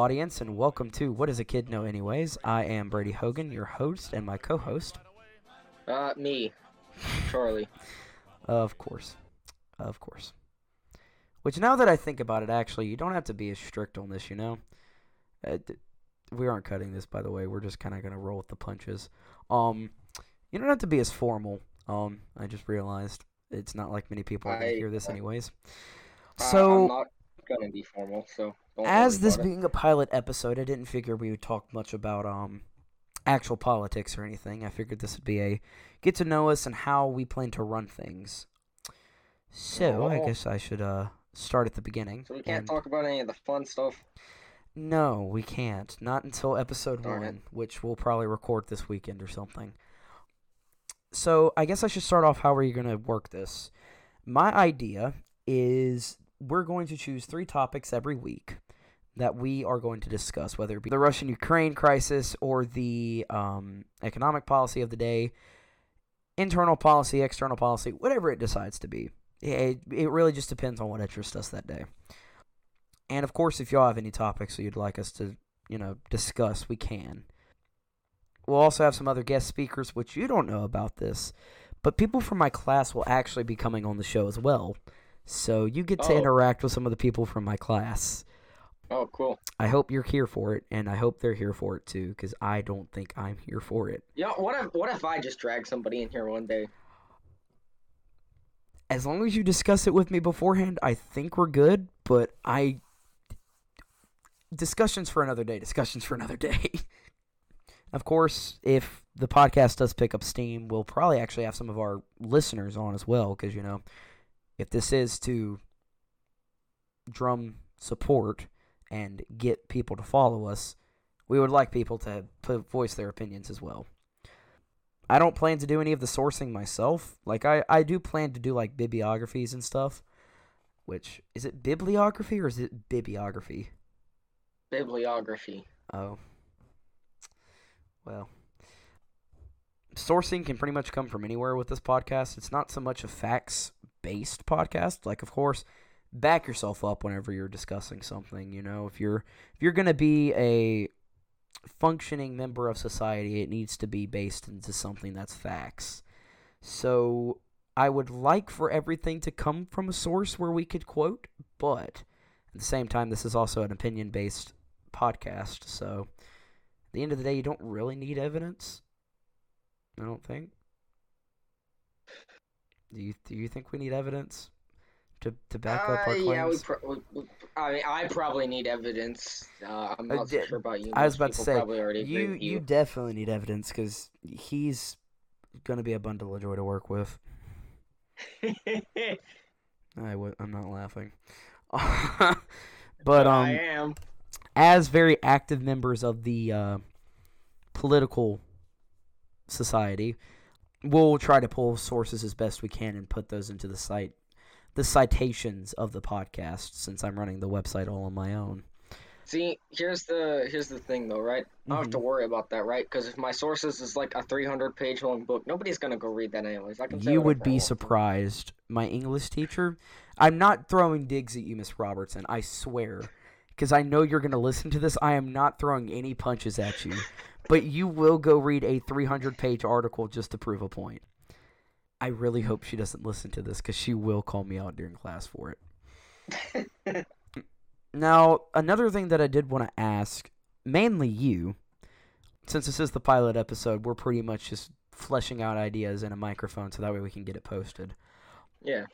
audience, and welcome to What Does a Kid Know Anyways? I am Brady Hogan, your host, and my co-host. Me. Charlie. Of course. Which, now that I think about it, actually, you don't have to be as strict on this, you know? We aren't cutting this, by the way. We're just kind of going to roll with the punches. You don't have to be as formal. I just realized it's not like many people are going to hear this anyways. So, I'm not going to be formal, so don't as this being a pilot episode, I didn't figure we would talk much about actual politics or anything. I figured this would be a get to know us and how we plan to run things. So, I guess I should start at the beginning. So we can't talk about any of the fun stuff? No, we can't. Not until episode one, which we'll probably record this weekend or something. So, I guess I should start off how are you going to work this. My idea is we're going to choose three topics every week that we are going to discuss, whether it be the Russian-Ukraine crisis or the economic policy of the day, internal policy, external policy, whatever it decides to be. It really just depends on what interests us that day. And, of course, if y'all have any topics that you'd like us to, discuss, we can. We'll also have some other guest speakers, which you don't know about this, but people from my class will actually be coming on the show as well. So you get to interact with some of the people from my class. Oh, cool. I hope you're here for it, and I hope they're here for it, too, because I don't think I'm here for it. You know, what if I just drag somebody in here one day? As long as you discuss it with me beforehand, I think we're good, but Discussions for another day. Of course, if the podcast does pick up steam, we'll probably actually have some of our listeners on as well because, if this is to drum support and get people to follow us, we would like people to voice their opinions as well. I don't plan to do any of the sourcing myself. Like, I do plan to do, like, bibliographies and stuff, which – is it bibliography or is it bibliography? Bibliography. Oh. Well, sourcing can pretty much come from anywhere with this podcast. It's not so much a facts-based podcast. Like, of course, back yourself up whenever you're discussing something, If you're going to be a functioning member of society, it needs to be based into something that's facts. So I would like for everything to come from a source where we could quote, but at the same time, this is also an opinion-based podcast, so at the end of the day, you don't really need evidence. I don't think. Do you think we need evidence to back up our claims? Yeah, I probably need evidence. I'm not sure about you. I was about to say, you definitely need evidence because he's going to be a bundle of joy to work with. I'm not laughing. But I am. As very active members of the political society, we'll try to pull sources as best we can and put those into the site, the citations of the podcast, since I'm running the website all on my own. See, here's the thing, though, right? I don't have to worry about that, right? Because if my sources is like a 300-page long book, nobody's going to go read that anyways. I can say you would be surprised. My English teacher, I'm not throwing digs at you, Miss Robertson, I swear. Because I know you're going to listen to this. I am not throwing any punches at you. But you will go read a 300-page article just to prove a point. I really hope she doesn't listen to this because she will call me out during class for it. Now, another thing that I did want to ask, mainly you, since this is the pilot episode, we're pretty much just fleshing out ideas in a microphone so that way we can get it posted. Yeah.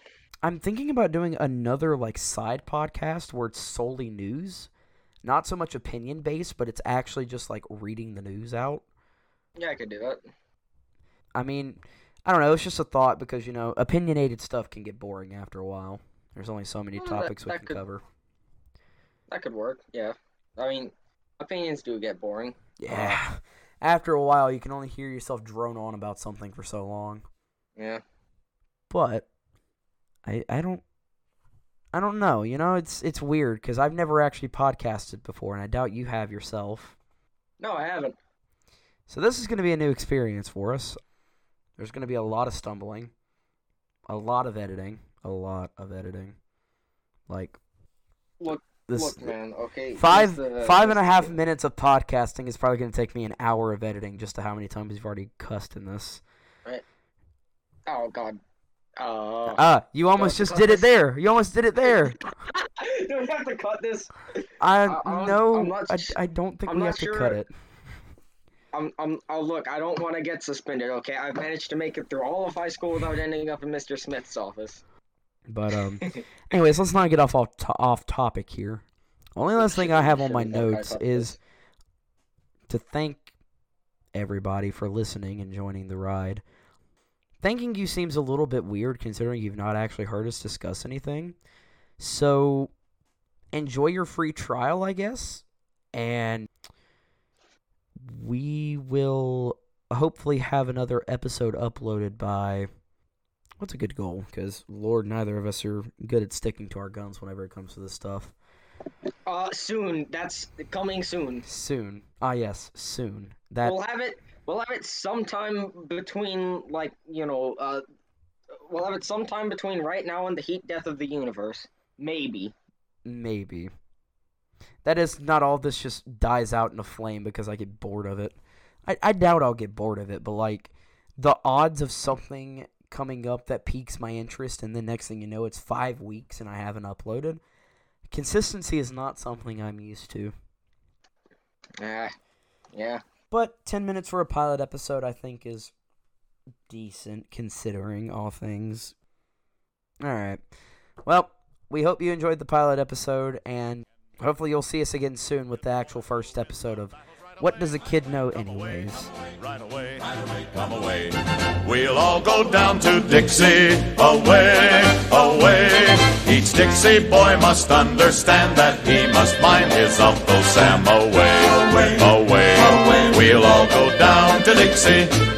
I'm thinking about doing another, side podcast where it's solely news. Not so much opinion-based, but it's actually just, reading the news out. Yeah, I could do that. I mean, I don't know. It's just a thought because, opinionated stuff can get boring after a while. There's only so many topics we can cover. That could work, yeah. I mean, opinions do get boring. Yeah. After a while, you can only hear yourself drone on about something for so long. Yeah. But I don't know. It's weird because I've never actually podcasted before, and I doubt you have yourself. No, I haven't. So this is going to be a new experience for us. There's going to be a lot of stumbling, a lot of editing. Like, look, This, look, man, okay. 5.5 minutes of podcasting is probably going to take me an hour of editing just to how many times you've already cussed in this. Right. Oh, God. You almost just did this. You almost did it there. Do we have to cut this? No, I don't think we have to cut it. Look, I don't want to get suspended, okay? I've managed to make it through all of high school without ending up in Mr. Smith's office. But, anyways, let's not get off topic here. Only last thing I have on my notes is to thank everybody for listening and joining the ride. Thanking you seems a little bit weird considering you've not actually heard us discuss anything. So, enjoy your free trial, I guess. And we will hopefully have another episode uploaded by... What's a good goal? Because, Lord, neither of us are good at sticking to our guns whenever it comes to this stuff. Soon. That's coming soon. Soon. Ah, yes, soon. That We'll have it sometime between, like, you know, we'll have it sometime between right now and the heat death of the universe. Maybe. That is not all this just dies out in a flame because I get bored of it. I doubt I'll get bored of it, but, like, the odds of something coming up that piques my interest and the next thing you know it's 5 weeks and I haven't uploaded. Consistency is not something I'm used to. Yeah. But 10 minutes for a pilot episode I think is decent considering all things. Alright. Well, we hope you enjoyed the pilot episode and hopefully you'll see us again soon with the actual first episode of What Does a Kid Know Anyways? Right away, come away. We'll all go down to Dixie, away. Each Dixie boy must understand that he must mind his Uncle Sam. Away. We'll all go down to Dixie.